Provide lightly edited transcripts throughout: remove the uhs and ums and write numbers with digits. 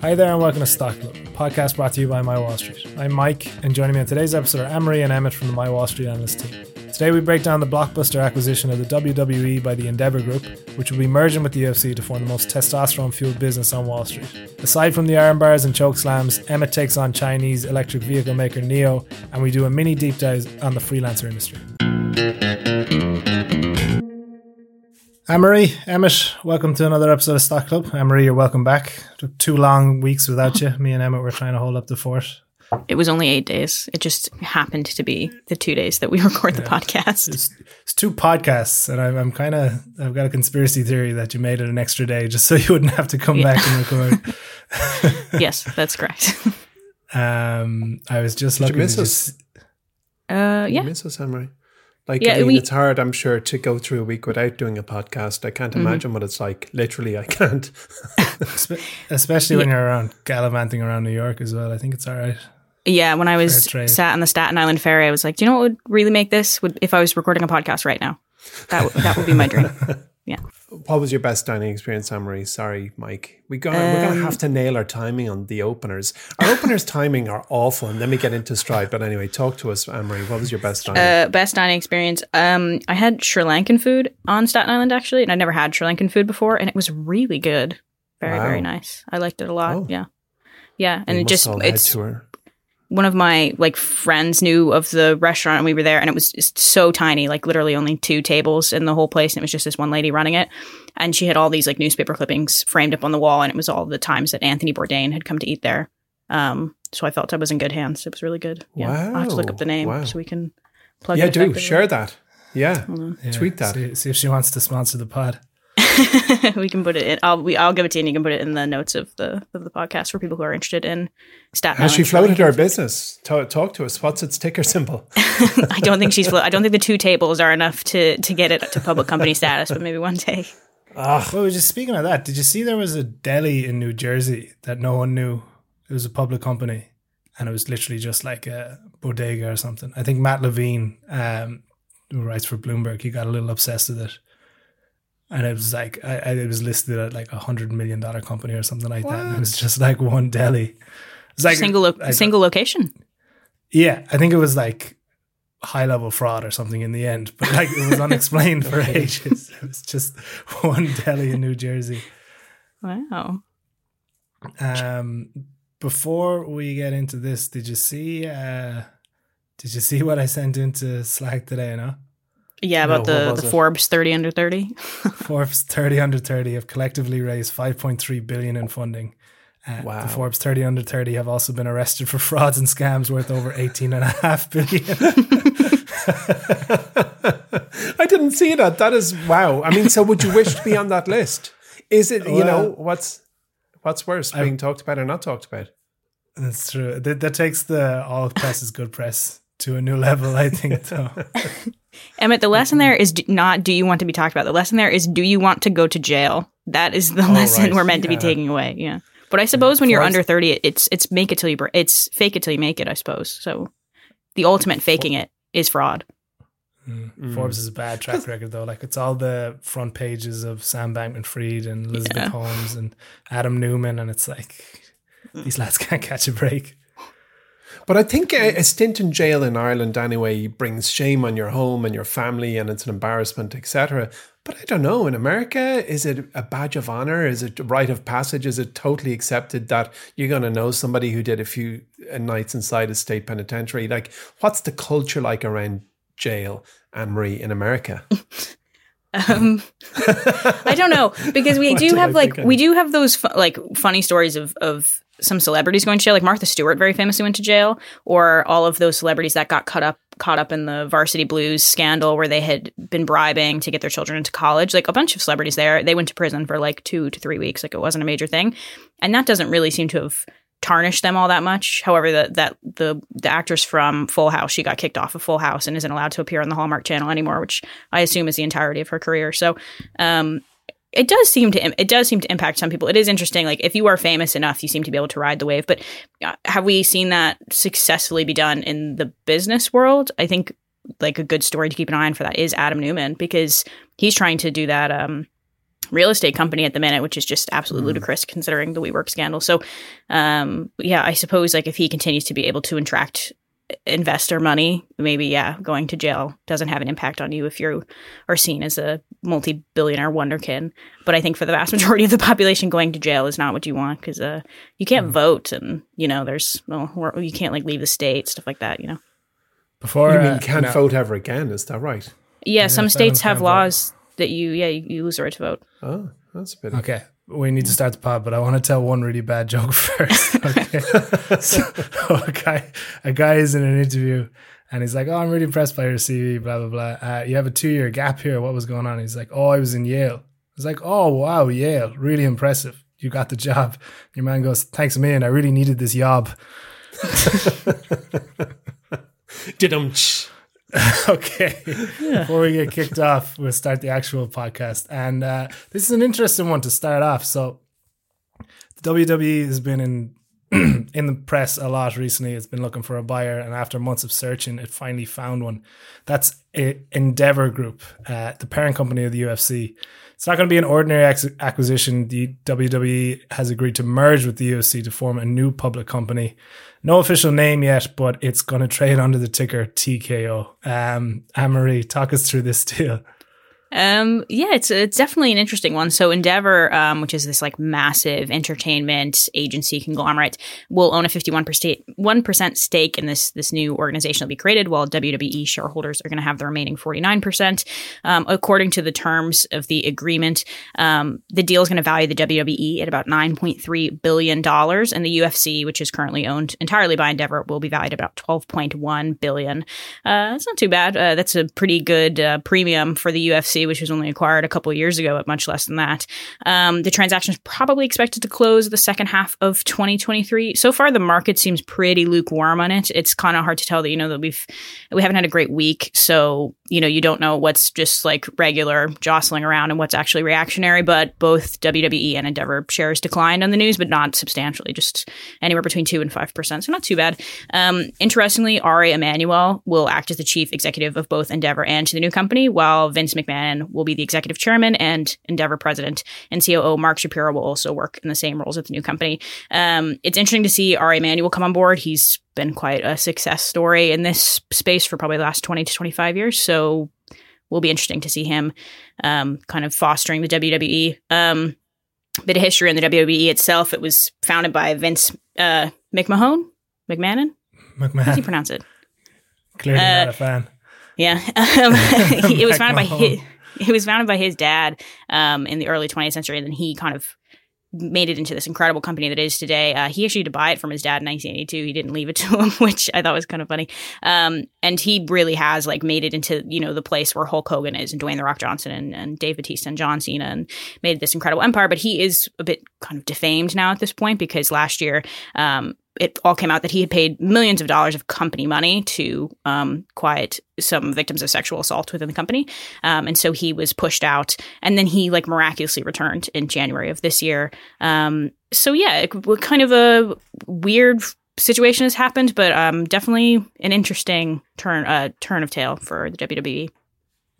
Hi there and welcome to Stock Club, a podcast brought to you by My Wall Street. I'm Mike, and joining me on today's episode are Amory and Emmett from the My Wall Street Analyst team. Today we break down the blockbuster acquisition of the WWE by the Endeavor Group, which will be merging with the UFC to form the most testosterone-fueled business on Wall Street. Aside from the iron bars and choke slams, Emmett takes on Chinese electric vehicle maker NIO, and we do a mini deep dive on the freelancer industry. Amory, Emmett, welcome to another episode of Stock Club. Amory, you're welcome back. Took 2 long weeks without you. Me and Emmett were trying to hold up the fort. It was only 8 days. It just happened to be the 2 days that we record the podcast. It's 2 podcasts, and I've got a conspiracy theory that you made it an extra day just so you wouldn't have to come back and record. Yes, that's correct. I was just lucky. Did you miss us? Yeah. You miss us, Amory? It's hard, I'm sure, to go through a week without doing a podcast. I can't imagine what it's like. Literally, I can't. Especially when you're around gallivanting around New York as well. I think it's all right. Yeah, when I was sat on the Staten Island ferry, I was like, do you know what would really make this? If I was recording a podcast right now. That would be my dream. Yeah. What was your best dining experience, Amory? Sorry, Mike. We're going to have to nail our timing on the openers. Our openers' timing are awful, and then we get into stride. But anyway, talk to us, Amory. What was your best dining? Best dining experience? I had Sri Lankan food on Staten Island, actually, and I'd never had Sri Lankan food before, and it was really good. Very nice. I liked it a lot. Oh. Yeah. Yeah, and it's one of my friends knew of the restaurant, and we were there, and it was just so tiny, literally only 2 tables in the whole place, and it was just this one lady running it, and she had all these newspaper clippings framed up on the wall, and it was all the times that Anthony Bourdain had come to eat there. So I felt I was in good hands. It was really good. Yeah. Wow. I'll have to look up the name so we can plug it. Yeah, do share that. Yeah. Tweet that. See if she wants to sponsor the pod. We can put it in. I'll give it to you, and you can put it in the notes of the podcast for people who are interested in Staten Island. Has she floated our business? Talk to us. What's its ticker symbol? I don't think she's. I don't think the 2 tables are enough to get it to public company status. But maybe one day. Well, just speaking of that, did you see there was a deli in New Jersey that no one knew? It was a public company, and it was literally just like a bodega or something. I think Matt Levine, who writes for Bloomberg, he got a little obsessed with it. And it was it was listed at $100 million company or something like that. And it was just one deli. It's single location. Yeah, I think it was high level fraud or something in the end. But it was unexplained for ages. It was just one deli in New Jersey. Wow. Before we get into this, did you see what I sent into Slack today? No. Yeah, about the Forbes 30 under 30. Forbes 30 under 30 have collectively raised $5.3 billion in funding. Wow. The Forbes 30 under 30 have also been arrested for frauds and scams worth over $18.5 billion. I didn't see that. That is, wow. I mean, so would you wish to be on that list? Is it, what's worse, being talked about or not talked about? That's true. That takes the all press is good press to a new level, I think, though. Emmett, the lesson there is not do you want to be talked about. The lesson there is do you want to go to jail? That is the lesson we're meant to be taking away. Yeah, but I suppose when you're under 30, it's make it till you it's fake it till you make it. I suppose so. The ultimate faking it is fraud. Forbes is a bad track record though. It's all the front pages of Sam Bankman-Fried and Elizabeth Holmes and Adam Newman, and it's these lads can't catch a break. But I think a stint in jail in Ireland anyway brings shame on your home and your family, and it's an embarrassment, etc. But I don't know, in America, is it a badge of honor? Is it a rite of passage? Is it totally accepted that you're going to know somebody who did a few nights inside a state penitentiary? What's the culture like around jail, Anne-Marie, in America? I don't know, because we do have those funny stories of some celebrities going to jail, like Martha Stewart very famously went to jail, or all of those celebrities that got caught up in the Varsity Blues scandal where they had been bribing to get their children into college. Like a bunch of celebrities there, they went to prison for like 2 to 3 weeks. Like it wasn't a major thing. And that doesn't really seem to have tarnished them all that much. However, the actress from Full House, she got kicked off of Full House and isn't allowed to appear on the Hallmark Channel anymore, which I assume is the entirety of her career. So, It does seem to impact some people. It is interesting. Like if you are famous enough, you seem to be able to ride the wave. But have we seen that successfully be done in the business world? I think like a good story to keep an eye on for that is Adam Newman, because he's trying to do that real estate company at the minute, which is just absolutely ludicrous considering the WeWork scandal. So yeah, I suppose like if he continues to be able to attract investor money, maybe, yeah, going to jail doesn't have an impact on you if you are seen as a multi-billionaire wonderkin. But I think for the vast majority of the population, going to jail is not what you want, because you can't vote, and you know there's you can't like leave the state, stuff like that, you know. Before you mean you can't vote ever again, is that right? Yeah, some states have laws that you lose the right to vote. Oh, that's a bit okay. We need to start the pod, but I want to tell one really bad joke first. Okay. A guy is in an interview and he's like, "Oh, I'm really impressed by your CV, blah, blah, blah. You have a 2-year gap here. What was going on?" He's like, "Oh, I was in Yale." I was like, "Oh, wow, Yale. Really impressive. You got the job." Your man goes, "Thanks, man. I really needed this job." Okay, yeah. Before we get kicked off, we'll start the actual podcast. And this is an interesting one to start off. So the WWE has been in the press a lot recently. It's been looking for a buyer, and after months of searching, it finally found one. That's Endeavor Group, the parent company of the UFC. It's not going to be an ordinary acquisition. The WWE has agreed to merge with the UFC to form a new public company. No official name yet, but it's going to trade under the ticker TKO. Anne-Marie, talk us through this deal. Yeah, it's definitely an interesting one. So Endeavor, which is this like massive entertainment agency conglomerate, will own a 51% stake in this new organization that'll be created, while WWE shareholders are going to have the remaining 49%. According to the terms of the agreement, the deal is going to value the WWE at about $9.3 billion, and the UFC, which is currently owned entirely by Endeavor, will be valued at about $12.1 billion. That's not too bad. That's a pretty good premium for the UFC, which was only acquired a couple of years ago at much less than that. The transaction is probably expected to close the second half of 2023. So far, the market seems pretty lukewarm on it. It's kind of hard to tell that, you know, that we haven't had a great week. So, you know, you don't know what's just like regular jostling around and what's actually reactionary. But both WWE and Endeavor shares declined on the news, but not substantially, just anywhere between 2 and 5%. So not too bad. Interestingly, Ari Emanuel will act as the chief executive of both Endeavor and to the new company, while Vince McMahon will be the executive chairman, and Endeavor president and COO Mark Shapiro will also work in the same roles at the new company. It's interesting to see Ari Emanuel come on board. He's been quite a success story in this space for probably the last 20 to 25 years. So will be interesting to see him kind of fostering the WWE. Bit of history in the WWE itself. It was founded by Vince McMahon. How do you pronounce it? Clearly not a fan. Yeah, it was founded by his dad in the early 20th century, and then he kind of made it into this incredible company that it is today. He actually had to buy it from his dad in 1982. He didn't leave it to him, which I thought was kind of funny. And he really has like made it into, you know, the place where Hulk Hogan is and Dwayne The Rock Johnson and Dave Bautista and John Cena, and made this incredible empire. But he is a bit kind of defamed now at this point, because last year it all came out that he had paid millions of dollars of company money to quiet some victims of sexual assault within the company. And so he was pushed out, and then he like miraculously returned in January of this year. So yeah, kind of a weird situation has happened, but definitely an interesting turn of tale for the WWE.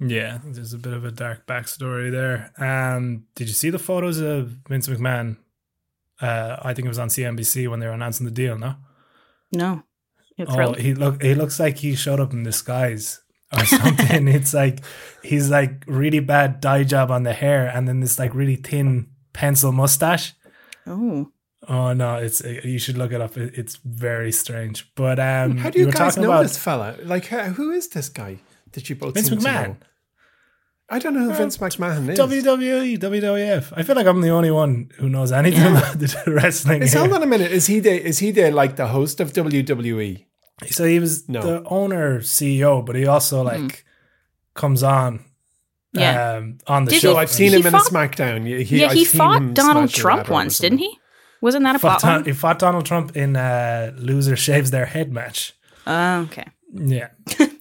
Yeah, there's a bit of a dark backstory there. Did you see the photos of Vince McMahon? I think it was on CNBC when they were announcing the deal, no? No. Oh, he looks like he showed up in disguise or something. It's like he's like really bad dye job on the hair, and then this like really thin pencil mustache. Oh. Oh no, you should look it up. It's very strange. But how do you guys know this fella? Like, who is this guy? Did you both Vince McMahon? I don't know who Vince McMahon is. WWE, WWF. I feel like I'm the only one who knows anything about the wrestling. Hold on a minute. Is he like the host of WWE? So he was the owner, CEO, but he also comes on the show. I've seen him in SmackDown. He fought Donald Trump once, didn't he? Wasn't that a plot? He fought Donald Trump in a loser shaves their head match. Oh, okay. Yeah.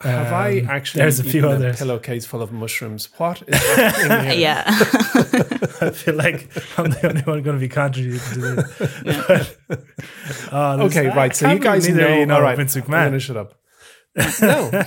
Have I actually there's a few other pillowcase full of mushrooms? What is happening here? Yeah. I feel like I'm the only one going to be contributing to this. Yeah. But, okay, right. So you guys know all right, Vince McMahon. I'm going to shut up. No.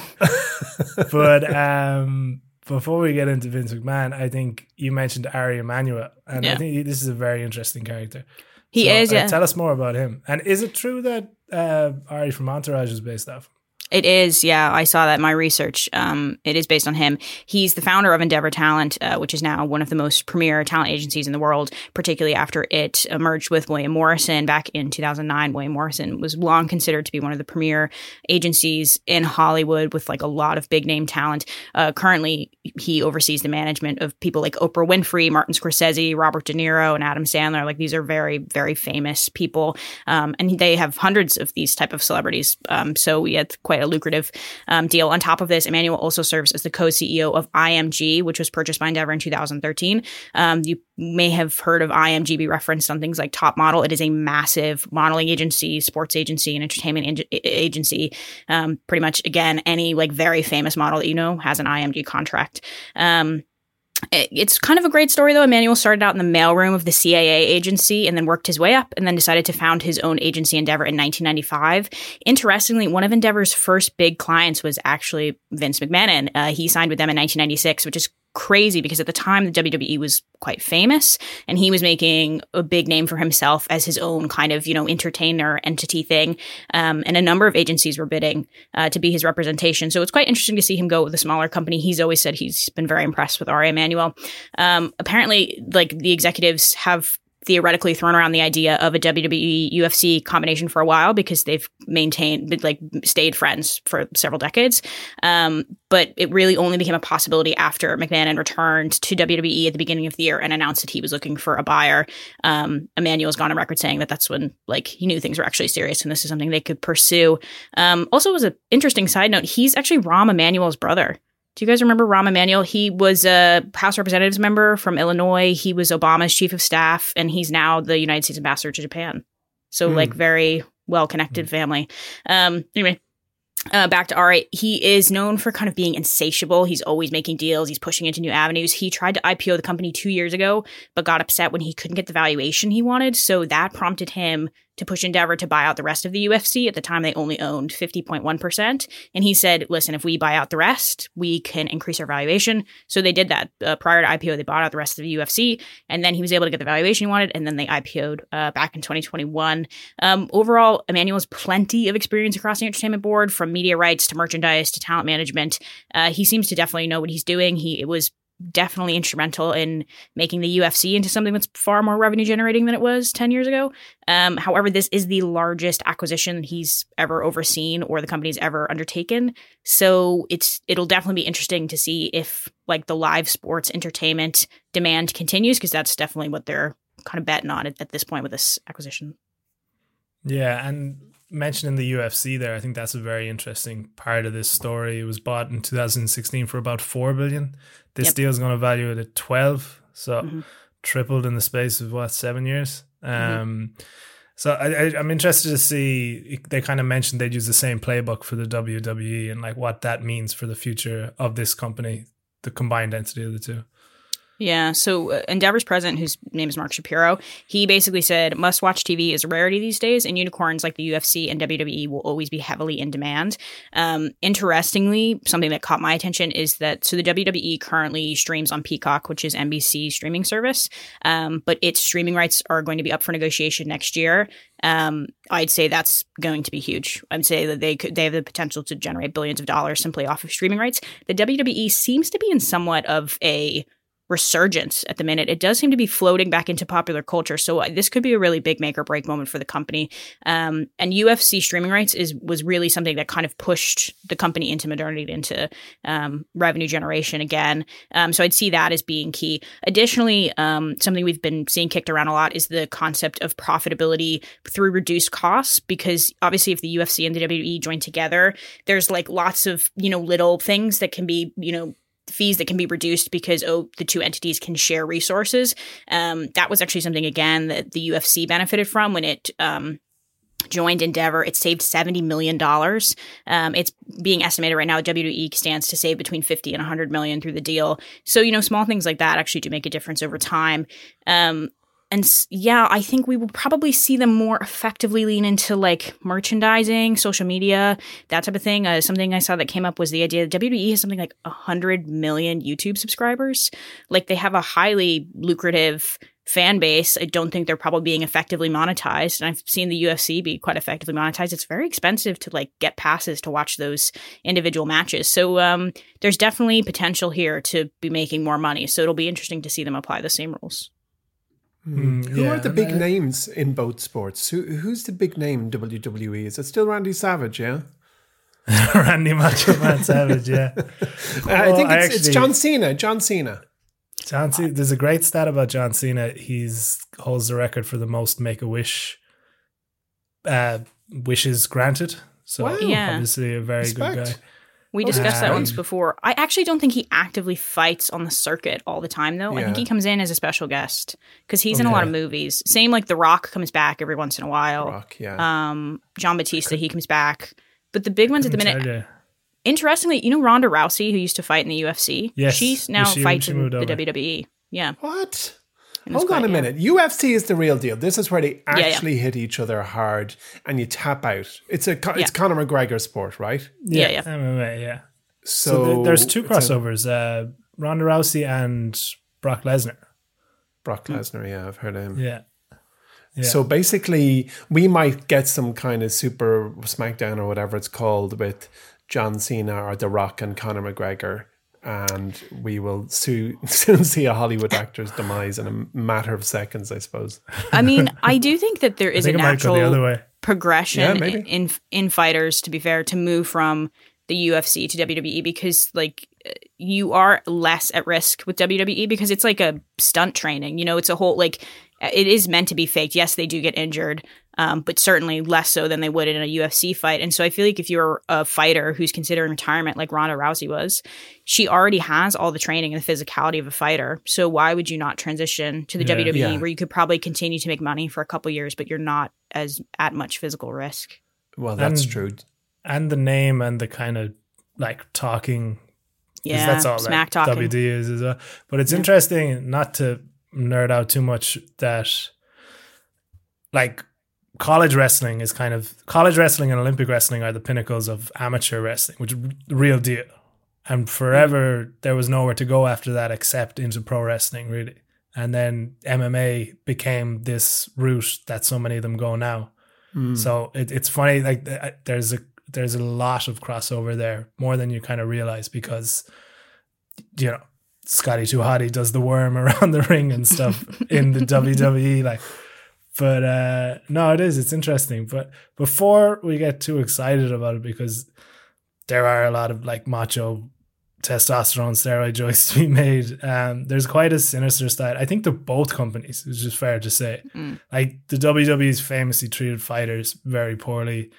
But before we get into Vince McMahon, I think you mentioned Ari Emanuel. And I think this is a very interesting character. He is, yeah. Tell us more about him. And is it true that Ari from Entourage is based off? It is, yeah. I saw that in my research. It is based on him. He's the founder of Endeavor Talent, which is now one of the most premier talent agencies in the world, particularly after it merged with William Morrison back in 2009. William Morrison was long considered to be one of the premier agencies in Hollywood with a lot of big name talent. Currently, he oversees the management of people like Oprah Winfrey, Martin Scorsese, Robert De Niro, and Adam Sandler. These are very, very famous people. And they have hundreds of these type of celebrities. So we had quite a lucrative deal. On top of this, Emanuel also serves as the co-CEO of IMG, which was purchased by Endeavor in 2013. You may have heard of IMG be referenced on things like Top Model. It is a massive modeling agency, sports agency, and entertainment agency. Pretty much, again, any very famous model that you know has an IMG contract. It's kind of a great story, though. Emanuel started out in the mailroom of the CAA agency and then worked his way up and then decided to found his own agency, Endeavor, in 1995. Interestingly, one of Endeavor's first big clients was actually Vince McMahon. He signed with them in 1996, which is crazy because at the time, the WWE was quite famous and he was making a big name for himself as his own kind of, entertainer entity thing. And a number of agencies were bidding to be his representation. So it's quite interesting to see him go with a smaller company. He's always said he's been very impressed with Ari Emanuel. Apparently, the executives have theoretically thrown around the idea of a WWE UFC combination for a while because they've maintained, stayed friends for several decades. But it really only became a possibility after McMahon returned to WWE at the beginning of the year and announced that he was looking for a buyer. Emanuel's gone on record saying that that's when, he knew things were actually serious and this is something they could pursue. Also, was an interesting side note, he's actually Rahm Emanuel's brother. Do you guys remember Rahm Emanuel? He was a House Representatives member from Illinois. He was Obama's chief of staff, and he's now the United States ambassador to Japan. So, very well-connected family. Anyway. Back to Ari. He is known for kind of being insatiable. He's always making deals. He's pushing into new avenues. He tried to IPO the company 2 years ago, but got upset when he couldn't get the valuation he wanted. So that prompted him to push Endeavor to buy out the rest of the UFC. At the time, they only owned 50.1%. And he said, listen, if we buy out the rest, we can increase our valuation. So they did that. Prior to IPO, they bought out the rest of the UFC. And then he was able to get the valuation he wanted. And then they IPO'd back in 2021. Overall, Emanuel has plenty of experience across the entertainment board, from media rights to merchandise to talent management. He seems to definitely know what he's doing. It was definitely instrumental in making the UFC into something that's far more revenue generating than it was 10 years ago. However, this is the largest acquisition he's ever overseen or the company's ever undertaken. So it'll definitely be interesting to see if the live sports entertainment demand continues, because that's definitely what they're kind of betting on at this point with this acquisition. Yeah, and mentioning the UFC there, I think that's a very interesting part of this story. It was bought in 2016 for about $4 billion. This deal is going to value it at 12, so tripled in the space of 7 years. So I'm interested to see. They kind of mentioned they'd use the same playbook for the WWE and what that means for the future of this company, the combined entity of the two. Yeah, so Endeavor's president, whose name is Mark Shapiro, he basically said must-watch TV is a rarity these days, and unicorns like the UFC and WWE will always be heavily in demand. Interestingly, something that caught my attention is that the WWE currently streams on Peacock, which is NBC streaming service, but its streaming rights are going to be up for negotiation next year. I'd say that's going to be huge. I'd say that they have the potential to generate billions of dollars simply off of streaming rights. The WWE seems to be in somewhat of a resurgence at the minute. It does seem to be floating back into popular culture. So this could be a really big make or break moment for the company. And UFC streaming rights was really something that kind of pushed the company into modernity, into revenue generation again. So I'd see that as being key. Additionally, something we've been seeing kicked around a lot is the concept of profitability through reduced costs, because obviously if the UFC and the WWE join together, there's like lots of, you know, little things that can be, you know, fees that can be reduced because, oh, the two entities can share resources. That was actually something, again, that the UFC benefited from when it joined Endeavor. It saved $70 million. It's being estimated right now, WWE stands to save between 50 and 100 million through the deal. So, you know, small things like that actually do make a difference over time. And yeah, I think we will probably see them more effectively lean into like merchandising, social media, that type of thing. Something I saw that came up was the idea that WWE has something like 100 million YouTube subscribers. Like they have a highly lucrative fan base. I don't think they're probably being effectively monetized. And I've seen the UFC be quite effectively monetized. It's very expensive to like get passes to watch those individual matches. So there's definitely potential here to be making more money. So it'll be interesting to see them apply the same rules. Who are the big names in both sports? Who's the big name WWE? Is it still Randy Savage, yeah? Randy Macho Man Savage, yeah. I think it's John Cena. John Cena. There's a great stat about John Cena. He holds the record for the most Make-A-Wish wishes granted. So obviously a very good guy. We discussed that once before. I actually don't think he actively fights on the circuit all the time, though. Yeah. I think he comes in as a special guest because he's in a lot of movies. Same like The Rock comes back every once in a while. John Batista, he comes back. But the big ones at the minute... Interestingly, you know Ronda Rousey, who used to fight in the UFC? Yes. She's now fighting in the WWE. Yeah. What? Hold on a minute. UFC is the real deal. This is where they actually hit each other hard and you tap out. It's Conor McGregor sport, right? Yeah. MMA, yeah. So there's two crossovers. Ronda Rousey and Brock Lesnar. I've heard of him. Yeah. So basically, we might get some kind of Super SmackDown or whatever it's called with John Cena or The Rock and Conor McGregor. And we will soon see a Hollywood actor's demise in a matter of seconds, I suppose. I mean, I do think that there is a natural progression in fighters, to be fair, to move from the UFC to WWE, because like you are less at risk with WWE because it's like a stunt training. You know, it's a whole like it is meant to be faked. Yes, they do get injured. But certainly less so than they would in a UFC fight. And so I feel like if you're a fighter who's considering retirement like Ronda Rousey was, she already has all the training and the physicality of a fighter. So why would you not transition to the WWE where you could probably continue to make money for a couple of years, but you're not as at much physical risk? Well, that's true. And the name and the kind of like talking. Yeah, that's all smack like, talking. WD is well. But it's interesting not to nerd out too much that like college wrestling and Olympic wrestling are the pinnacles of amateur wrestling, which is the real deal. And forever, there was nowhere to go after that except into pro wrestling, really. And then MMA became this route that so many of them go now. So it's funny, like there's a lot of crossover there, more than you kind of realize, because, you know, Scotty Too Hotty does the worm around the ring and stuff in the WWE, like. But no, it is. It's interesting. But before we get too excited about it, because there are a lot of like macho testosterone steroid jokes to be made, there's quite a sinister side, I think, to both companies, which is fair to say. Like the WWE's famously treated fighters very poorly.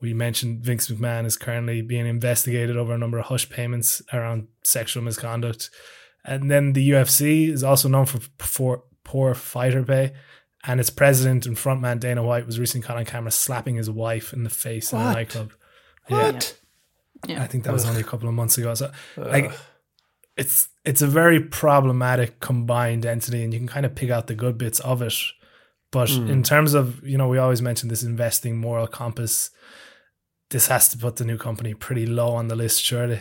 We mentioned Vince McMahon is currently being investigated over a number of hush payments around sexual misconduct. And then the UFC is also known for poor fighter pay. And its president and frontman Dana White was recently caught on camera slapping his wife in the face in a nightclub. What? Yeah. I think that was only a couple of months ago. So, like, it's a very problematic combined entity, and you can kind of pick out the good bits of it. But in terms of, you know, we always mention this investing moral compass. This has to put the new company pretty low on the list, surely.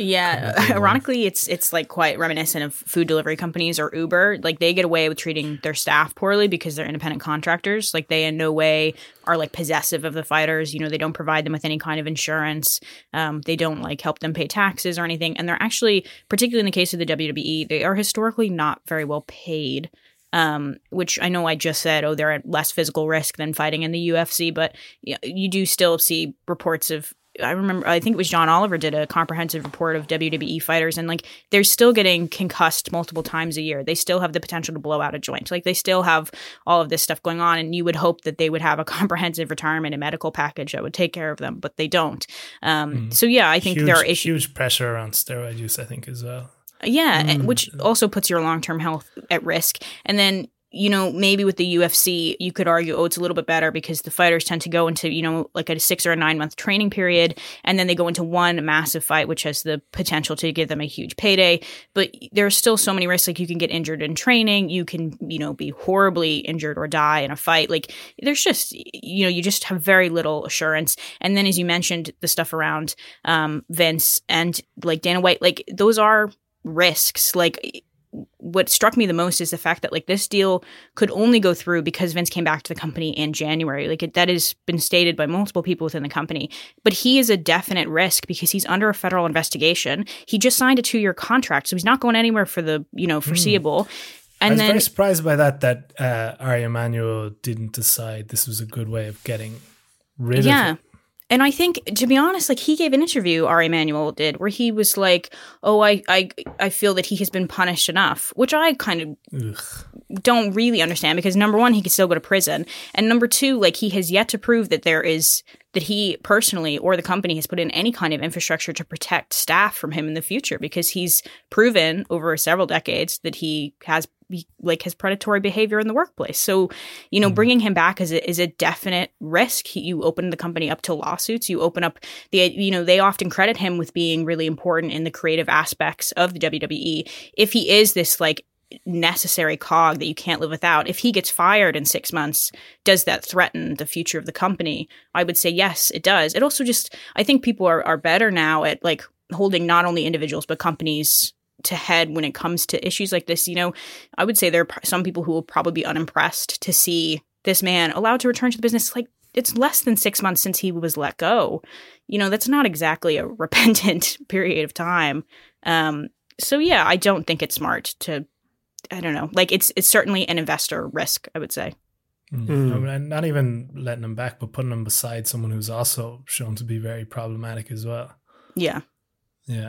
Yeah. Ironically, it's like quite reminiscent of food delivery companies or Uber. Like they get away with treating their staff poorly because they're independent contractors. Like they in no way are like possessive of the fighters. You know, they don't provide them with any kind of insurance. They don't like help them pay taxes or anything. And they're actually, particularly in the case of the WWE, they are historically not very well paid. Which I know I just said, oh, they're at less physical risk than fighting in the UFC, but you do still see reports of, I remember, I think it was John Oliver did a comprehensive report of WWE fighters, and like they're still getting concussed multiple times a year. They still have the potential to blow out a joint. Like they still have all of this stuff going on, and you would hope that they would have a comprehensive retirement and medical package that would take care of them, but they don't. So yeah, I think there are issues. Huge pressure around steroid use, I think, as well. Yeah, which also puts your long-term health at risk. And then, you know, maybe with the UFC, you could argue, oh, it's a little bit better because the fighters tend to go into, you know, like a 6 or a 9 month training period, and then they go into one massive fight, which has the potential to give them a huge payday. But there are still so many risks. Like you can get injured in training. You can, you know, be horribly injured or die in a fight. Like there's just, you know, you just have very little assurance. And then as you mentioned, the stuff around Vince and like Dana White, like those are risks. Like what struck me the most is the fact that like this deal could only go through because Vince came back to the company in January. Like that has been stated by multiple people within the company, but he is a definite risk because he's under a federal investigation. He just signed a 2-year contract, so he's not going anywhere for the, you know, foreseeable. And I was very surprised by that Ari Emanuel didn't decide this was a good way of getting rid of it. And I think, to be honest, like he gave an interview, Ari Emanuel did, where he was like, oh, I feel that he has been punished enough, which I kind of don't really understand because number one, he could still go to prison. And number two, like he has yet to prove that there is that he personally or the company has put in any kind of infrastructure to protect staff from him in the future, because he's proven over several decades that he has like his predatory behavior in the workplace. So, you know, bringing him back is a definite risk. You open the company up to lawsuits. You open up the, you know, they often credit him with being really important in the creative aspects of the WWE. If he is this like necessary cog that you can't live without, if he gets fired in 6 months, does that threaten the future of the company? I would say yes, it does. It also just, I think people are better now at like holding not only individuals but companies to head when it comes to issues like this. You know, I would say there are some people who will probably be unimpressed to see this man allowed to return to the business. Like it's less than 6 months since he was let go. You know, that's not exactly a repentant period of time. So yeah, I don't think it's smart to, I don't know. Like it's certainly an investor risk, I would say. I mean, not even letting him back, but putting him beside someone who's also shown to be very problematic as well. Yeah. Yes.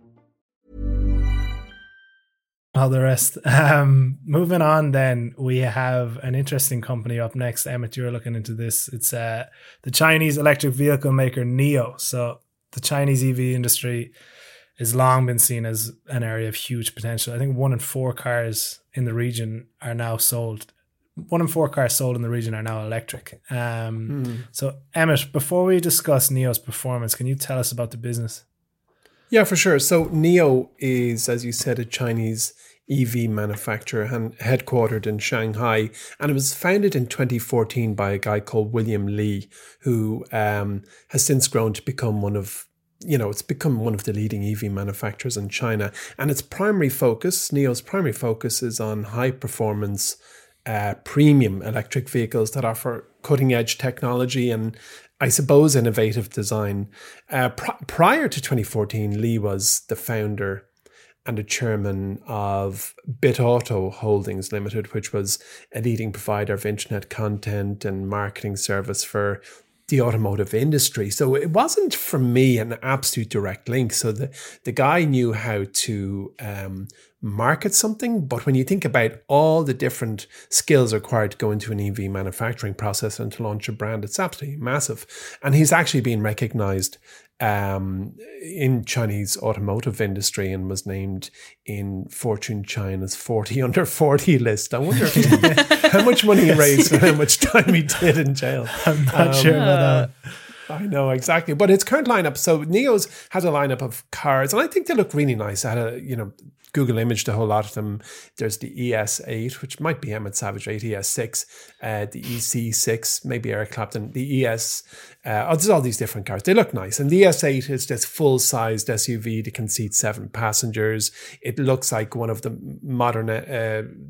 All the rest. Moving on then, we have an interesting company up next. Emmett, you're looking into this. It's the Chinese electric vehicle maker NIO. So the Chinese EV industry has long been seen as an area of huge potential. I think 1 in 4 cars in the region are now sold. 1 in 4 cars sold in the region are now electric. So Emmett, before we discuss NIO's performance, can you tell us about the business? Yeah, for sure. So NIO is, as you said, a Chinese EV manufacturer and headquartered in Shanghai. And it was founded in 2014 by a guy called William Lee, who has since grown to become one of the leading EV manufacturers in China. And its primary focus, NIO's primary focus, is on high performance premium electric vehicles that offer cutting edge technology and, I suppose, innovative design. Prior to 2014, Li was the founder and the chairman of BitAuto Holdings Limited, which was a leading provider of internet content and marketing service for the automotive industry. So it wasn't, for me, an absolute direct link. So the guy knew how to market something. But when you think about all the different skills required to go into an EV manufacturing process and to launch a brand, it's absolutely massive. And he's actually been recognized in Chinese automotive industry and was named in Fortune China's 40 under 40 list. I wonder if how much money he raised and how much time he did in jail. I'm not sure about that. I know, exactly. But its current lineup, so NIO's has a lineup of cars, and I think they look really nice. I had a, Google imaged a whole lot of them. There's the ES8, which might be Emmett Savage 8, ES6, the EC6, maybe Eric Clapton, the ES. There's all these different cars. They look nice. And the ES8 is this full-sized SUV that can seat 7 passengers. It looks like one of the modern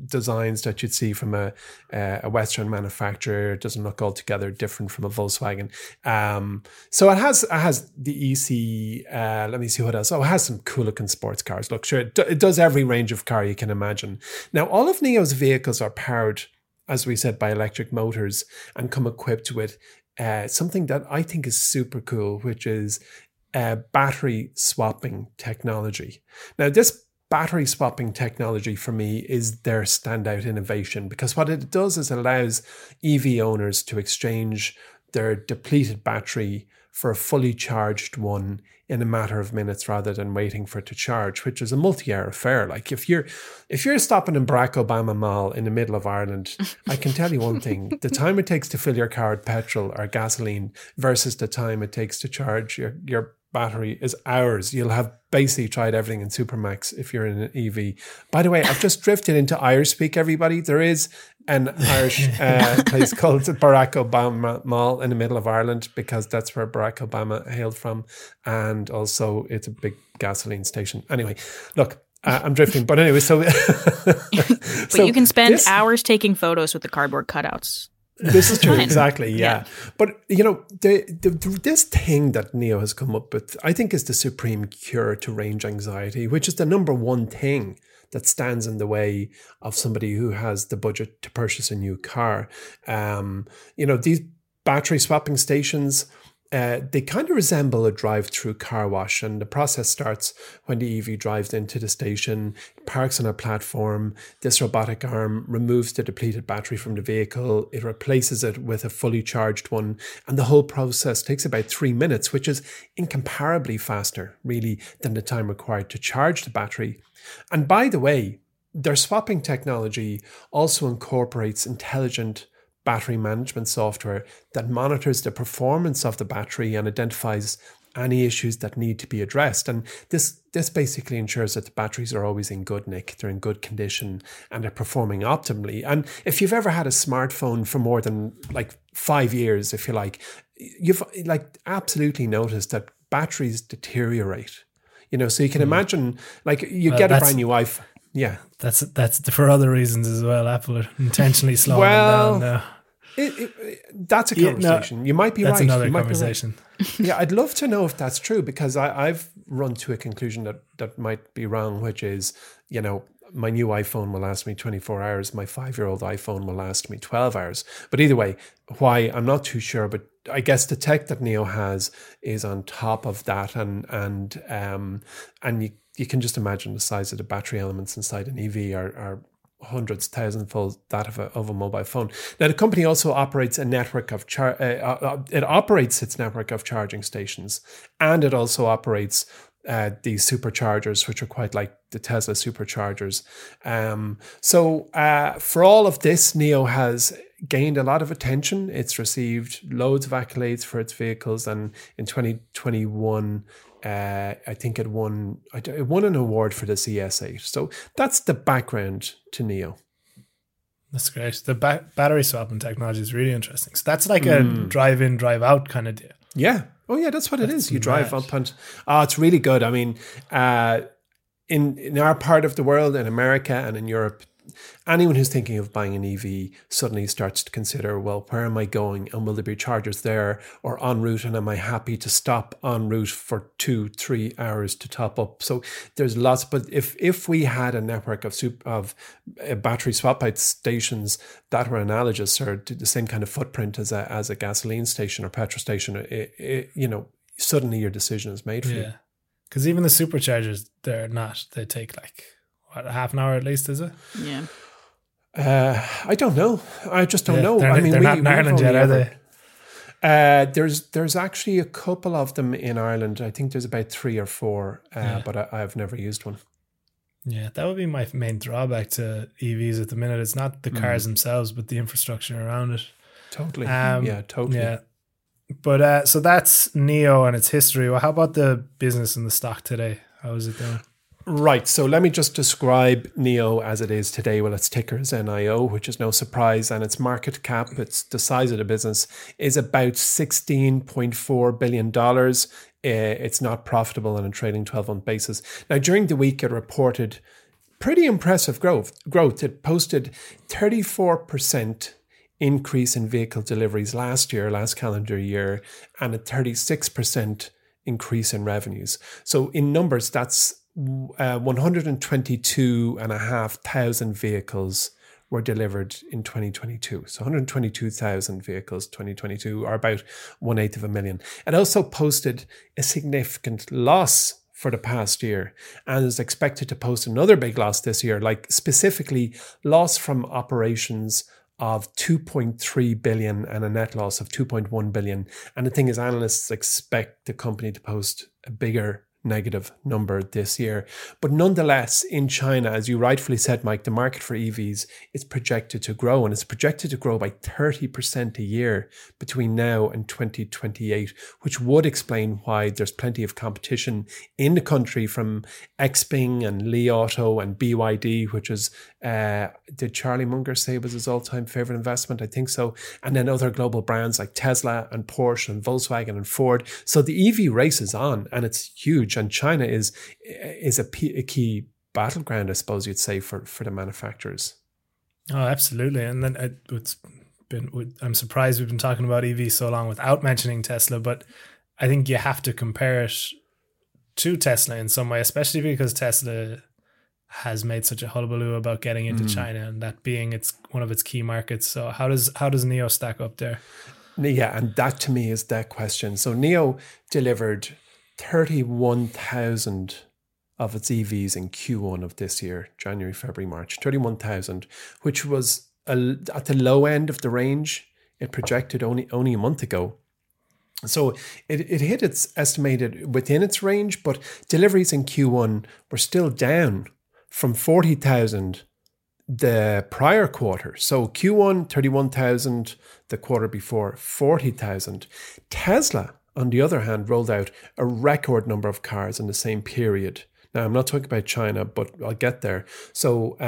designs that you'd see from a Western manufacturer. It doesn't look altogether different from a Volkswagen. So it has the EC, let me see what else. Oh, it has some cool looking sports cars. Look, sure, it does every range of car you can imagine. Now, all of NIO's vehicles are powered, as we said, by electric motors and come equipped with something that I think is super cool, which is battery swapping technology. Now, this battery swapping technology, for me, is their standout innovation, because what it does is allows EV owners to exchange their depleted battery for a fully charged one in a matter of minutes, rather than waiting for it to charge, which is a multi-hour affair. Like if you're stopping in Barack Obama Mall in the middle of Ireland, I can tell you one thing: the time it takes to fill your car with petrol or gasoline versus the time it takes to charge your battery is hours. You'll have basically tried everything in Supermax if you're in an EV. By the way, I've just drifted into Irish speak, everybody. There is an Irish place called Barack Obama Mall in the middle of Ireland, because that's where Barack Obama hailed from. And also it's a big gasoline station. Anyway, look, I'm drifting. But anyway, so... But so you can spend hours taking photos with the cardboard cutouts. This is true, exactly, yeah. But, this thing that NIO has come up with, I think, is the supreme cure to range anxiety, which is the number one thing that stands in the way of somebody who has the budget to purchase a new car. These battery swapping stations... they kind of resemble a drive-through car wash, and the process starts when the EV drives into the station, parks on a platform. This robotic arm removes the depleted battery from the vehicle. It replaces it with a fully charged one, and the whole process takes about 3 minutes, which is incomparably faster, really, than the time required to charge the battery. And by the way, their swapping technology also incorporates intelligent battery management software that monitors the performance of the battery and identifies any issues that need to be addressed. And this basically ensures that the batteries are always in good nick, they're in good condition, and they're performing optimally. And if you've ever had a smartphone for more than 5 years, if you like, you've absolutely noticed that batteries deteriorate. So you can imagine you get a brand new iPhone. Yeah. That's for other reasons as well. Apple are intentionally slowing them down now. That's a conversation. You might be right. That's another conversation. Right. Yeah, I'd love to know if that's true, because I've run to a conclusion that might be wrong, which is, my new iPhone will last me 24 hours. My 5-year-old iPhone will last me 12 hours. But either way, why, I'm not too sure. But I guess the tech that NIO has is on top of that. And you can just imagine the size of the battery elements inside an EV are hundreds, thousandfold that of a mobile phone. Now, the company also operates a network of it operates its network of charging stations, and it also operates these superchargers, which are quite like the Tesla superchargers. So for all of this, NIO has gained a lot of attention. It's received loads of accolades for its vehicles, and in 2021. I think it won an award for the ES8. So that's the background to NIO. That's great. The battery swapping technology is really interesting. So that's like a drive-in, drive-out kind of deal. Yeah. Oh, yeah, that's what it is. You drive up and... Oh, it's really good. I mean, in our part of the world, in America and in Europe, anyone who's thinking of buying an EV suddenly starts to consider, well, where am I going? And will there be chargers there or en route? And am I happy to stop en route for 2-3 hours to top up? So there's lots. But if we had a network of battery swap out stations that were analogous or did the same kind of footprint as a gasoline station or petrol station, suddenly your decision is made for you. Because even the superchargers, they take like, what, half an hour at least, is it? Yeah. I don't know. I just don't know. I mean, they're not in Ireland yet, are they? There's actually a couple of them in Ireland. I think there's about 3 or 4, but I've never used one. Yeah, that would be my main drawback to EVs at the minute. It's not the cars themselves, but the infrastructure around it. Totally. Totally. Yeah. But so that's NIO and its history. Well, how about the business and the stock today? How is it doing? Right. So let me just describe NIO as it is today. Well, its ticker is NIO, which is no surprise. And its market cap, it's the size of the business, is about $16.4 billion. It's not profitable on a trailing 12-month basis. Now, during the week, it reported pretty impressive growth. It posted 34% increase in vehicle deliveries last calendar year, and a 36% increase in revenues. So in numbers, that's 122,500 vehicles were delivered in 2022. So 122,000 vehicles 2022, or about 1/8 of a million. It also posted a significant loss for the past year and is expected to post another big loss this year, like specifically loss from operations of 2.3 billion and a net loss of 2.1 billion. And the thing is, analysts expect the company to post a bigger negative number this year. But nonetheless, in China, as you rightfully said, Mike, the market for EVs is projected to grow, and it's projected to grow by 30% a year between now and 2028, which would explain why there's plenty of competition in the country from Xpeng and Li Auto and BYD, which is, did Charlie Munger say it was his all-time favorite investment? I think so. And then other global brands like Tesla and Porsche and Volkswagen and Ford. So the EV race is on, and it's huge. And China is a key battleground, I suppose you'd say, for the manufacturers. Oh, absolutely. And then I'm surprised we've been talking about EV so long without mentioning Tesla, but I think you have to compare it to Tesla in some way, especially because Tesla has made such a hullabaloo about getting into China and that being one of its key markets. So how does NIO stack up there? Yeah, and that to me is that question. So NIO delivered 31,000 of its EVs in Q1 of this year, January, February, March, 31,000, which was at the low end of the range it projected only a month ago. So it hit its estimated within its range, but deliveries in Q1 were still down from 40,000 the prior quarter. So Q1, 31,000, the quarter before, 40,000. Tesla, on the other hand, rolled out a record number of cars in the same period. Now, I'm not talking about China, but I'll get there. So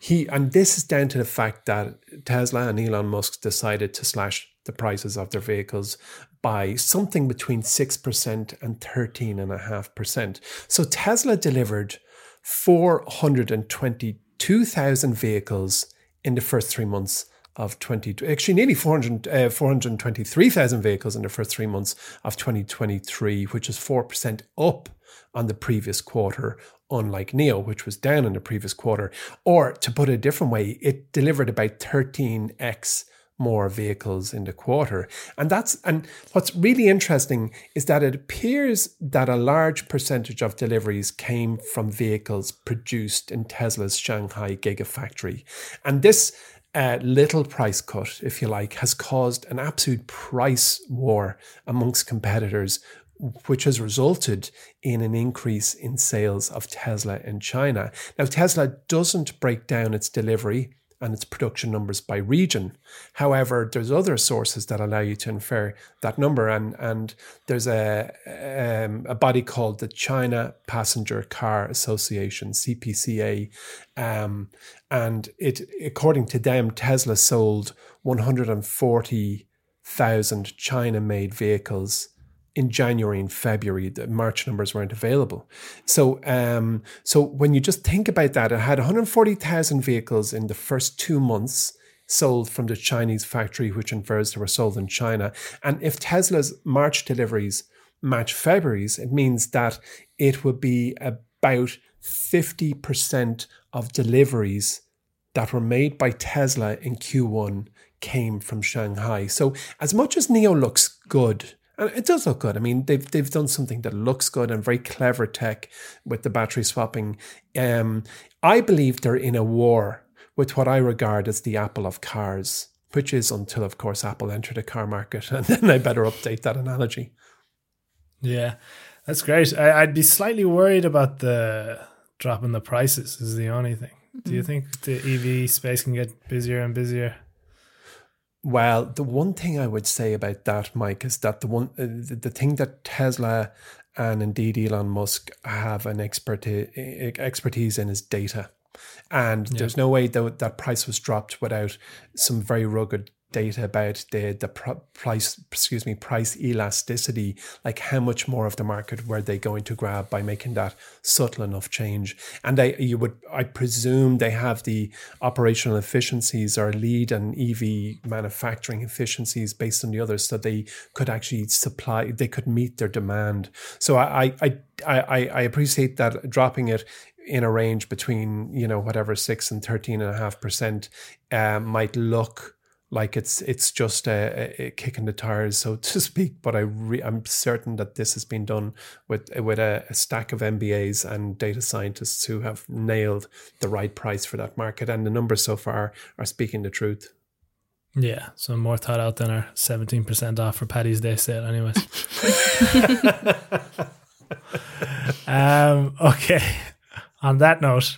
this is down to the fact that Tesla and Elon Musk decided to slash the prices of their vehicles by something between 6% and 13.5%. So Tesla delivered 422,000 vehicles in the first 3 months of 2022, actually nearly 423,000 vehicles in the first 3 months of 2023, which is 4% up on the previous quarter, unlike NIO, which was down in the previous quarter. Or to put it a different way, it delivered about 13x more vehicles in the quarter. And what's really interesting is that it appears that a large percentage of deliveries came from vehicles produced in Tesla's Shanghai Gigafactory. And this little price cut, if you like, has caused an absolute price war amongst competitors, which has resulted in an increase in sales of Tesla in China. Now, Tesla doesn't break down its delivery and its production numbers by region. However, there's other sources that allow you to infer that number. And there's a body called the China Passenger Car Association, CPCA. And according to them, Tesla sold 140,000 China-made vehicles in January and February. The March numbers weren't available. So when you just think about that, it had 140,000 vehicles in the first 2 months sold from the Chinese factory, which infers they were sold in China. And if Tesla's March deliveries match February's, it means that it would be about 50% of deliveries that were made by Tesla in Q1 came from Shanghai. So as much as NIO looks good, and it does look good. I mean, they've done something that looks good and very clever tech with the battery swapping. I believe they're in a war with what I regard as the Apple of cars, which is until, of course, Apple entered the car market. And then I better update that analogy. Yeah, that's great. I'd be slightly worried about the drop in the prices is the only thing. Do you think the EV space can get busier and busier? Well, the one thing I would say about that, Mike, is that the thing that Tesla and indeed Elon Musk have an expertise in is data. And there's no way that price was dropped without some very rugged data about the price elasticity, like how much more of the market were they going to grab by making that subtle enough change. And I presume they have the operational efficiencies or lead and EV manufacturing efficiencies based on the others, so they could actually meet their demand. So I appreciate that dropping it in a range between, you know, whatever 6% and 13.5% might look like it's just a kicking the tires, so to speak. But I'm certain that this has been done with a stack of MBAs and data scientists who have nailed the right price for that market. And the numbers so far are speaking the truth. Yeah, so more thought out than our 17% off for Paddy's Day sale anyways. Okay. On that note,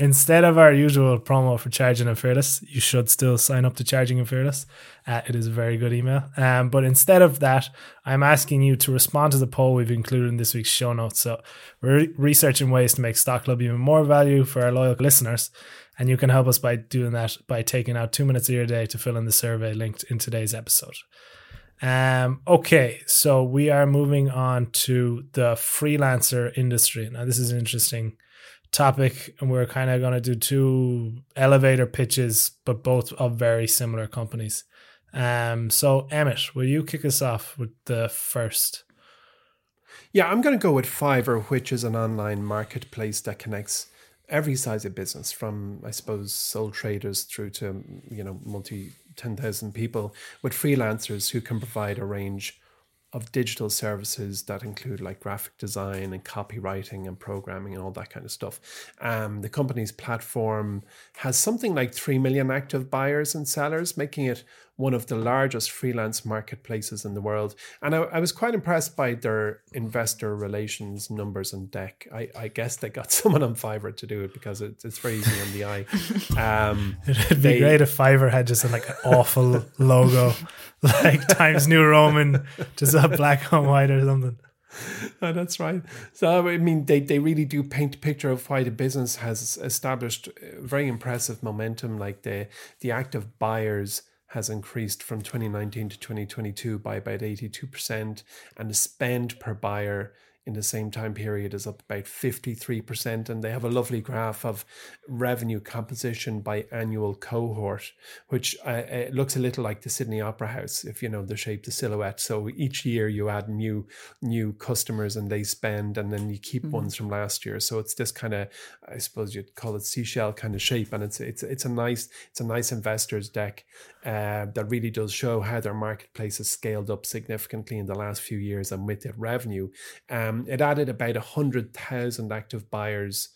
instead of our usual promo for Charging and Fearless, you should still sign up to Charging and Fearless. It is a very good email. But instead of that, I'm asking you to respond to the poll we've included in this week's show notes. So we're researching ways to make Stock Club even more value for our loyal listeners. And you can help us by doing that by taking out 2 minutes of your day to fill in the survey linked in today's episode. Okay, so we are moving on to the freelancer industry. Now, this is an interesting topic, and we're kind of going to do two elevator pitches, but both of very similar companies. So Emmett, will you kick us off with the first? Yeah, I'm going to go with Fiverr, which is an online marketplace that connects every size of business, from, I suppose, sole traders through to, you know, multi 10,000 people, with freelancers who can provide a range of digital services that include like graphic design and copywriting and programming and all that kind of stuff. The company's platform has something like 3 million active buyers and sellers, making it one of the largest freelance marketplaces in the world. And I was quite impressed by their investor relations numbers and deck. I guess they got someone on Fiverr to do it because it's very easy on the eye. It'd be great if Fiverr had just like an awful logo, like Times New Roman, just a black on white or something. Oh, that's right. So, I mean, they really do paint a picture of why the business has established very impressive momentum. Like the active buyers has increased from 2019 to 2022 by about 82%, and the spend per buyer in the same time period is up about 53%. And they have a lovely graph of revenue composition by annual cohort, which it looks a little like the Sydney Opera House, if you know the shape, the silhouette. So each year you add new customers and they spend, and then you keep ones from last year. So it's this kind of, I suppose you'd call it seashell kind of shape. And it's a nice investor's deck that really does show how their marketplace has scaled up significantly in the last few years, and with it revenue. It added about 100,000 active buyers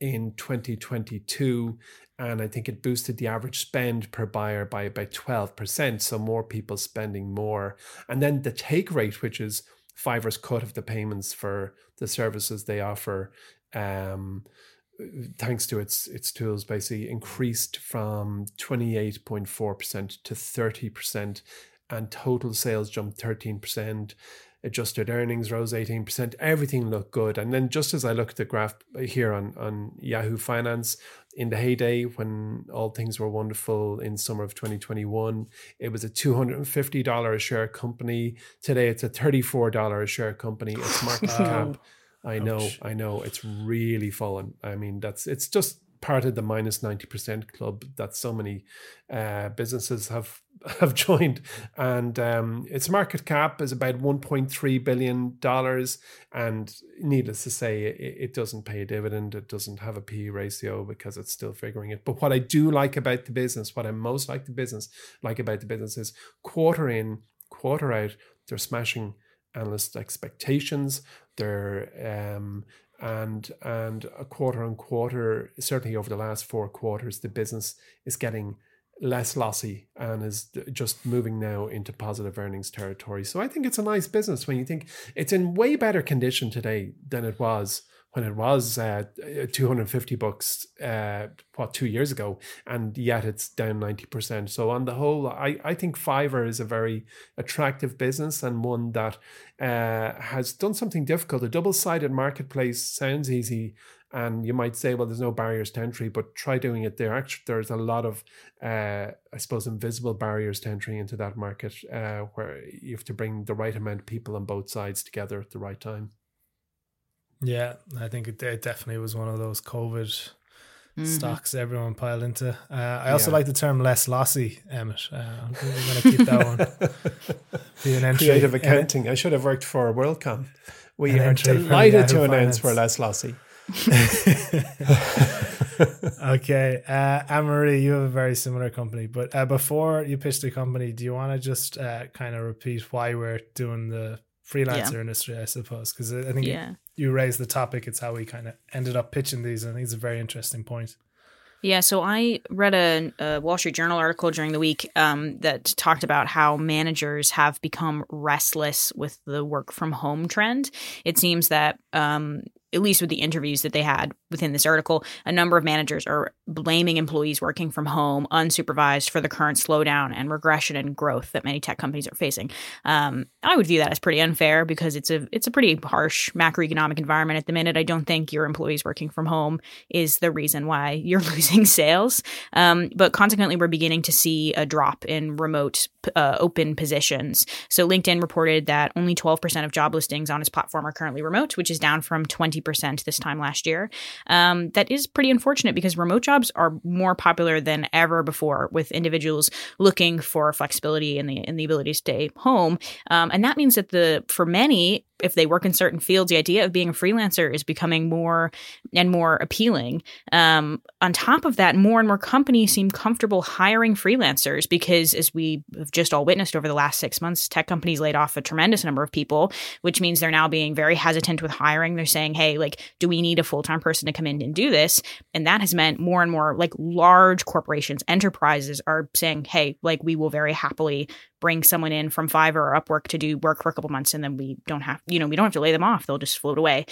in 2022, and I think it boosted the average spend per buyer by about 12%, so more people spending more. And then the take rate, which is Fiverr's cut of the payments for the services they offer, thanks to its tools, basically increased from 28.4% to 30%, and total sales jumped 13%. Adjusted earnings rose 18%. Everything looked good. And then just as I looked at the graph here on Yahoo Finance, in the heyday when all things were wonderful in summer of 2021, it was a $250 a share company. Today, it's a $34 a share company. It's market cap. I know. It's really fallen. I mean, it's just part of the minus 90% club that so many businesses have joined. And its market cap is about $1.3 billion. And needless to say, it doesn't pay a dividend. It doesn't have a PE ratio because it's still figuring it. But what I do like about the business, what I most like about the business is quarter in, quarter out, they're smashing analyst expectations. They're and a quarter on quarter, certainly over the last four quarters, the business is getting less lossy and is just moving now into positive earnings territory. So I think it's a nice business when you think it's in way better condition today than it was when it was $250, 2 years ago, and yet it's down 90%. So on the whole, I think Fiverr is a very attractive business and one that has done something difficult. A double-sided marketplace sounds easy, and you might say, well, there's no barriers to entry, but try doing it there. Actually, there's a lot of, I suppose, invisible barriers to entry into that market where you have to bring the right amount of people on both sides together at the right time. Yeah, I think it definitely was one of those COVID stocks everyone piled into. I also like the term less lossy, Emmett. I'm going to keep that one. Creative accounting. I should have worked for WorldCom. We are delighted to announce we're less lossy. Okay, Anne-Marie, you have a very similar company, but before you pitch the company, do you want to just kind of repeat why we're doing the freelancer industry, I suppose, because I think you raised the topic. It's how we kind of ended up pitching these, and I think it's a very interesting point. Yeah, so I read a Wall Street Journal article during the week that talked about how managers have become restless with the work from home trend. It seems that at least with the interviews that they had within this article, a number of managers are blaming employees working from home unsupervised for the current slowdown and regression and growth that many tech companies are facing. I would view that as pretty unfair because it's a pretty harsh macroeconomic environment at the minute. I don't think your employees working from home is the reason why you're losing sales. But consequently, we're beginning to see a drop in remote open positions. So LinkedIn reported that only 12% of job listings on its platform are currently remote, which is down from 20% this time last year. That is pretty unfortunate because remote jobs are more popular than ever before with individuals looking for flexibility and the ability to stay home. And that means that for many, if they work in certain fields, the idea of being a freelancer is becoming more and more appealing. On top of that, more and more companies seem comfortable hiring freelancers because, as we have just all witnessed over the last 6 months, tech companies laid off a tremendous number of people, which means they're now being very hesitant with hiring. They're saying, hey, like, do we need a full-time person to come in and do this? And that has meant more and more, like, large corporations, enterprises are saying, hey, like, we will very happily bring someone in from Fiverr or Upwork to do work for a couple months, and then we don't have to lay them off. They'll just float away.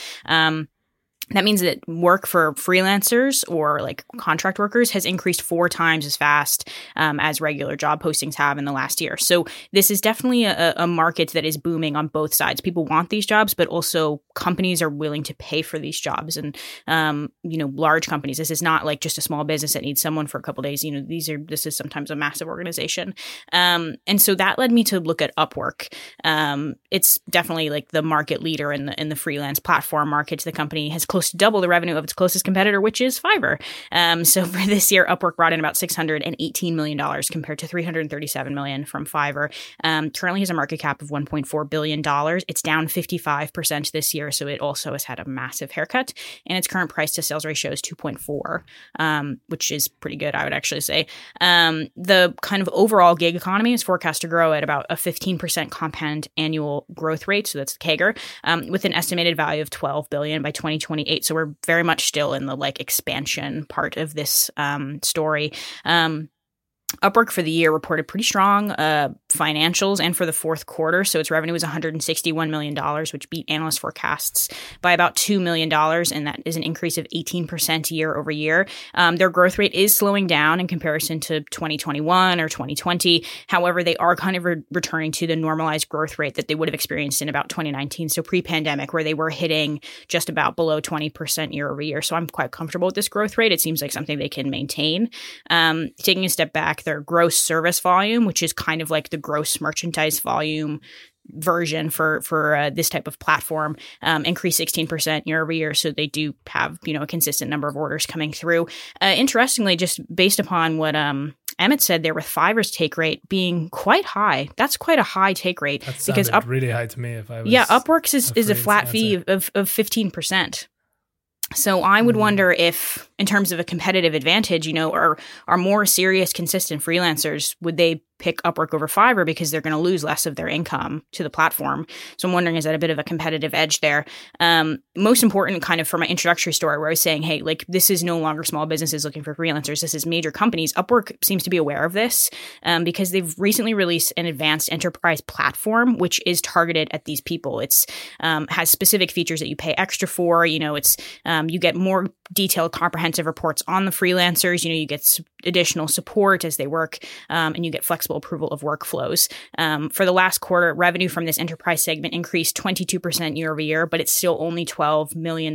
That means that work for freelancers or like contract workers has increased 4 times as fast as regular job postings have in the last year. So this is definitely a market that is booming on both sides. People want these jobs, but also companies are willing to pay for these jobs. And, large companies, this is not like just a small business that needs someone for a couple of days. This is sometimes a massive organization. And so that led me to look at Upwork. It's definitely like the market leader in the freelance platform market. The company has close to double the revenue of its closest competitor, which is Fiverr. So for this year, Upwork brought in about $618 million compared to $337 million from Fiverr. Currently has a market cap of $1.4 billion. It's down 55% this year, so it also has had a massive haircut. And its current price to sales ratio is 2.4, which is pretty good, I would actually say. The kind of overall gig economy is forecast to grow at about a 15% compound annual growth rate, so that's the CAGR, with an estimated value of $12 billion by 2028. So we're very much still in the like expansion part of this story. Upwork for the year reported pretty strong financials and for the fourth quarter. So its revenue was $161 million, which beat analyst forecasts by about $2 million. And that is an increase of 18% year over year. Their growth rate is slowing down in comparison to 2021 or 2020. However, they are kind of returning to the normalized growth rate that they would have experienced in about 2019. So pre-pandemic, where they were hitting just about below 20% year over year. So I'm quite comfortable with this growth rate. It seems like something they can maintain. Taking a step back, their gross service volume, which is kind of like the gross merchandise volume version for this type of platform, increased 16% year over year. So they do have, you know, a consistent number of orders coming through. Interestingly, just based upon what Emmett said there with Fiverr's take rate being quite high. That's quite a high take rate. That sounded because really high to me if I was. Yeah, Upwork's is a flat fee of 15%. So I would wonder if, in terms of a competitive advantage, you know, are more serious, consistent freelancers, would they pick Upwork over Fiverr because they're going to lose less of their income to the platform? So I'm wondering, is that a bit of a competitive edge there? Most important kind of for my introductory story where I was saying, hey, like this is no longer small businesses looking for freelancers. This is major companies. Upwork seems to be aware of this because they've recently released an advanced enterprise platform, which is targeted at these people. It's has specific features that you pay extra for. You know, it's you get more detailed, comprehensive reports on the freelancers. You know, you get additional support as they work and you get flexible approval of workflows. For the last quarter, revenue from this enterprise segment increased 22% year over year, but it's still only $12 million,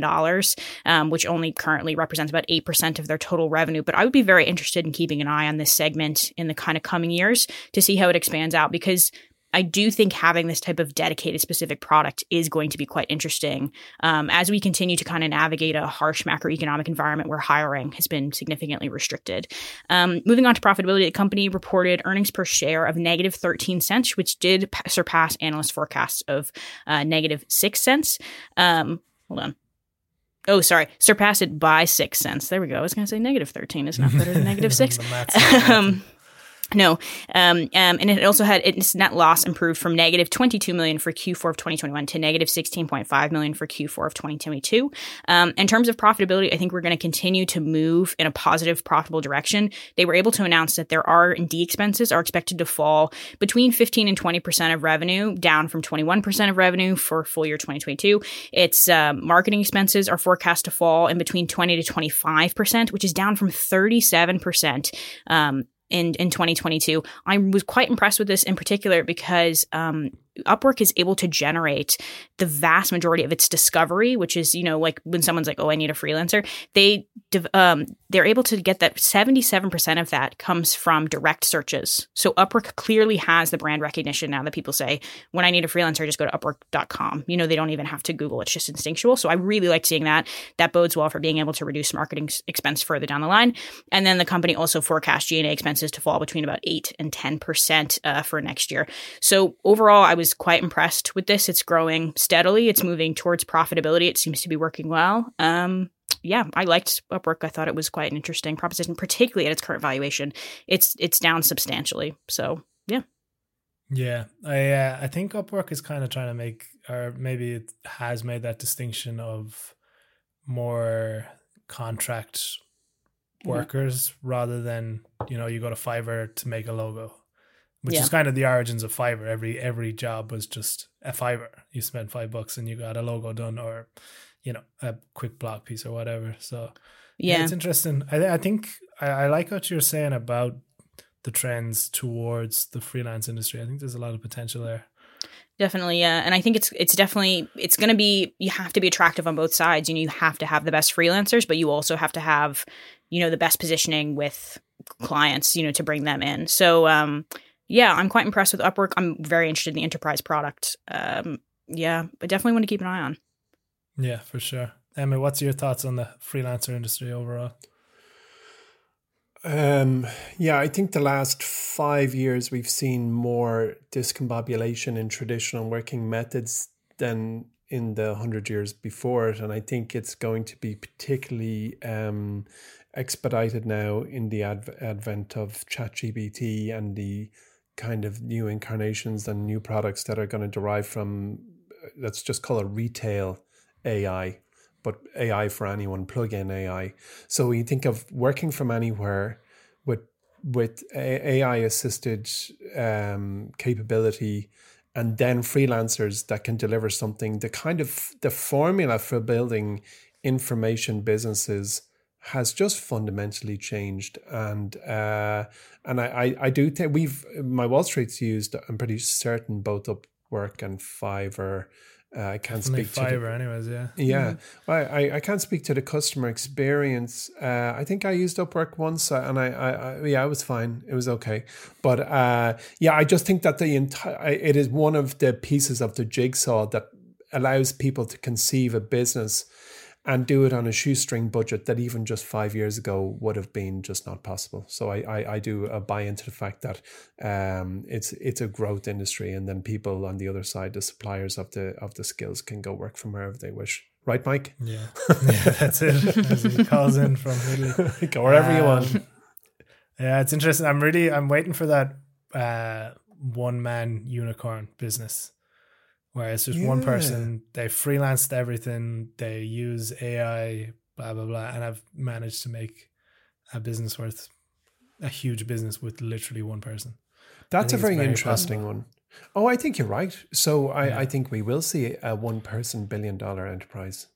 which only currently represents about 8% of their total revenue. But I would be very interested in keeping an eye on this segment in the kind of coming years to see how it expands out, because I do think having this type of dedicated specific product is going to be quite interesting as we continue to kind of navigate a harsh macroeconomic environment where hiring has been significantly restricted. Moving on to profitability, the company reported earnings per share of negative 13 cents, which did surpass analyst forecasts of negative 6 cents. Hold on. Oh, sorry. Surpassed it by 6 cents. There we go. I was going to say negative 13 is not better than negative 6. And it also had its net loss improved from negative $22 million for Q4 of 2021 to negative $16.5 million for Q4 of 2022. In terms of profitability, I think we're going to continue to move in a positive, profitable direction. They were able to announce that their R&D expenses are expected to fall between 15 and 20% of revenue, down from 21% of revenue for full year 2022. Its marketing expenses are forecast to fall in between 20 to 25%, which is down from 37%. In 2022. I was quite impressed with this in particular because Upwork is able to generate the vast majority of its discovery, which is, you know, like when someone's like, oh, I need a freelancer, they're able to get that 77% of that comes from direct searches. So Upwork clearly has the brand recognition now that people say, when I need a freelancer, just go to upwork.com. You know, they don't even have to Google. It's just instinctual. So I really like seeing that. That bodes well for being able to reduce marketing expense further down the line. And then the company also forecasts G&A expenses to fall between about 8 and 10% for next year. So overall, I was quite impressed with this. It's growing steadily. It's moving towards profitability. It seems to be working well. Yeah, I liked Upwork. I thought it was quite an interesting proposition, particularly at its current valuation. It's down substantially. So yeah. Yeah, I think Upwork is kind of trying to make, or maybe it has made that distinction of more contract workers rather than, you know, you go to Fiverr to make a logo, which is kind of the origins of Fiverr. Every job was just a Fiverr. You spent $5 and you got a logo done, or, you know, a quick blog piece or whatever. So yeah, it's interesting. I think I like what you're saying about the trends towards the freelance industry. I think there's a lot of potential there. Definitely, yeah. And I think it's going to be, you have to be attractive on both sides. You know, you have to have the best freelancers, but you also have to have, you know, the best positioning with clients, you know, to bring them in. So, yeah, I'm quite impressed with Upwork. I'm very interested in the enterprise product. Yeah, I definitely want to keep an eye on. Yeah, for sure. Emma, what's your thoughts on the freelancer industry overall? Yeah, I think the last 5 years we've seen more discombobulation in traditional working methods than in the 100 years before it. And I think it's going to be particularly expedited now in the advent of ChatGPT and the kind of new incarnations and new products that are going to derive from, let's just call it retail AI, but AI for anyone, plug-in AI. So you think of working from anywhere with with AI-assisted capability, and then freelancers that can deliver something. The kind of the formula for building information businesses has just fundamentally changed, and I do think my Wall Street's used, I'm pretty certain, both Upwork and Fiverr. I can't speak to Fiverr anyways. Yeah. I can't speak to the customer experience. I think I used Upwork once, and I was fine. It was okay, but I just think that it is one of the pieces of the jigsaw that allows people to conceive a business and do it on a shoestring budget that even just 5 years ago would have been just not possible. So I do buy into the fact that it's a growth industry, and then people on the other side, the suppliers of the skills, can go work from wherever they wish. Right, Mike? Yeah, that's it. As he calls in from Italy. Go wherever you want. Yeah, it's interesting. I'm waiting for that one-man unicorn business, where it's just one person, they freelanced everything, they use AI, blah, blah, blah, and I've managed to make a huge business with literally one person. That's a very interesting one. Oh, I think you're right. So I think we will see a one-person billion-dollar enterprise.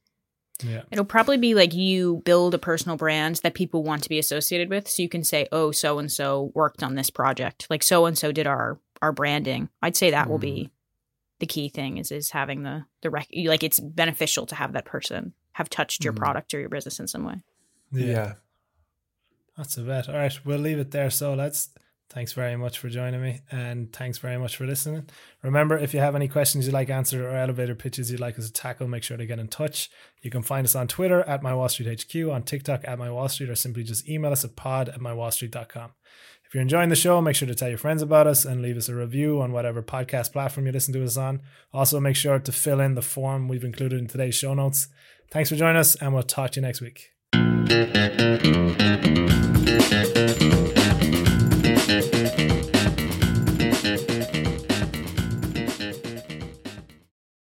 Yeah. It'll probably be like you build a personal brand that people want to be associated with, so you can say, oh, so-and-so worked on this project. Like, so-and-so did our branding. I'd say that will be the key thing is having it's beneficial to have that person have touched your product or your business in some way. Yeah. That's a bet. All right, we'll leave it there. So thanks very much for joining me, and thanks very much for listening. Remember, if you have any questions you'd like answered or elevator pitches you'd like us to tackle, make sure to get in touch. You can find us on Twitter at MyWallStreetHQ, on TikTok at MyWallStreet, or simply just email us at pod@mywallstreet.com. If you're enjoying the show, make sure to tell your friends about us and leave us a review on whatever podcast platform you listen to us on. Also, make sure to fill in the form we've included in today's show notes. Thanks for joining us, and we'll talk to you next week.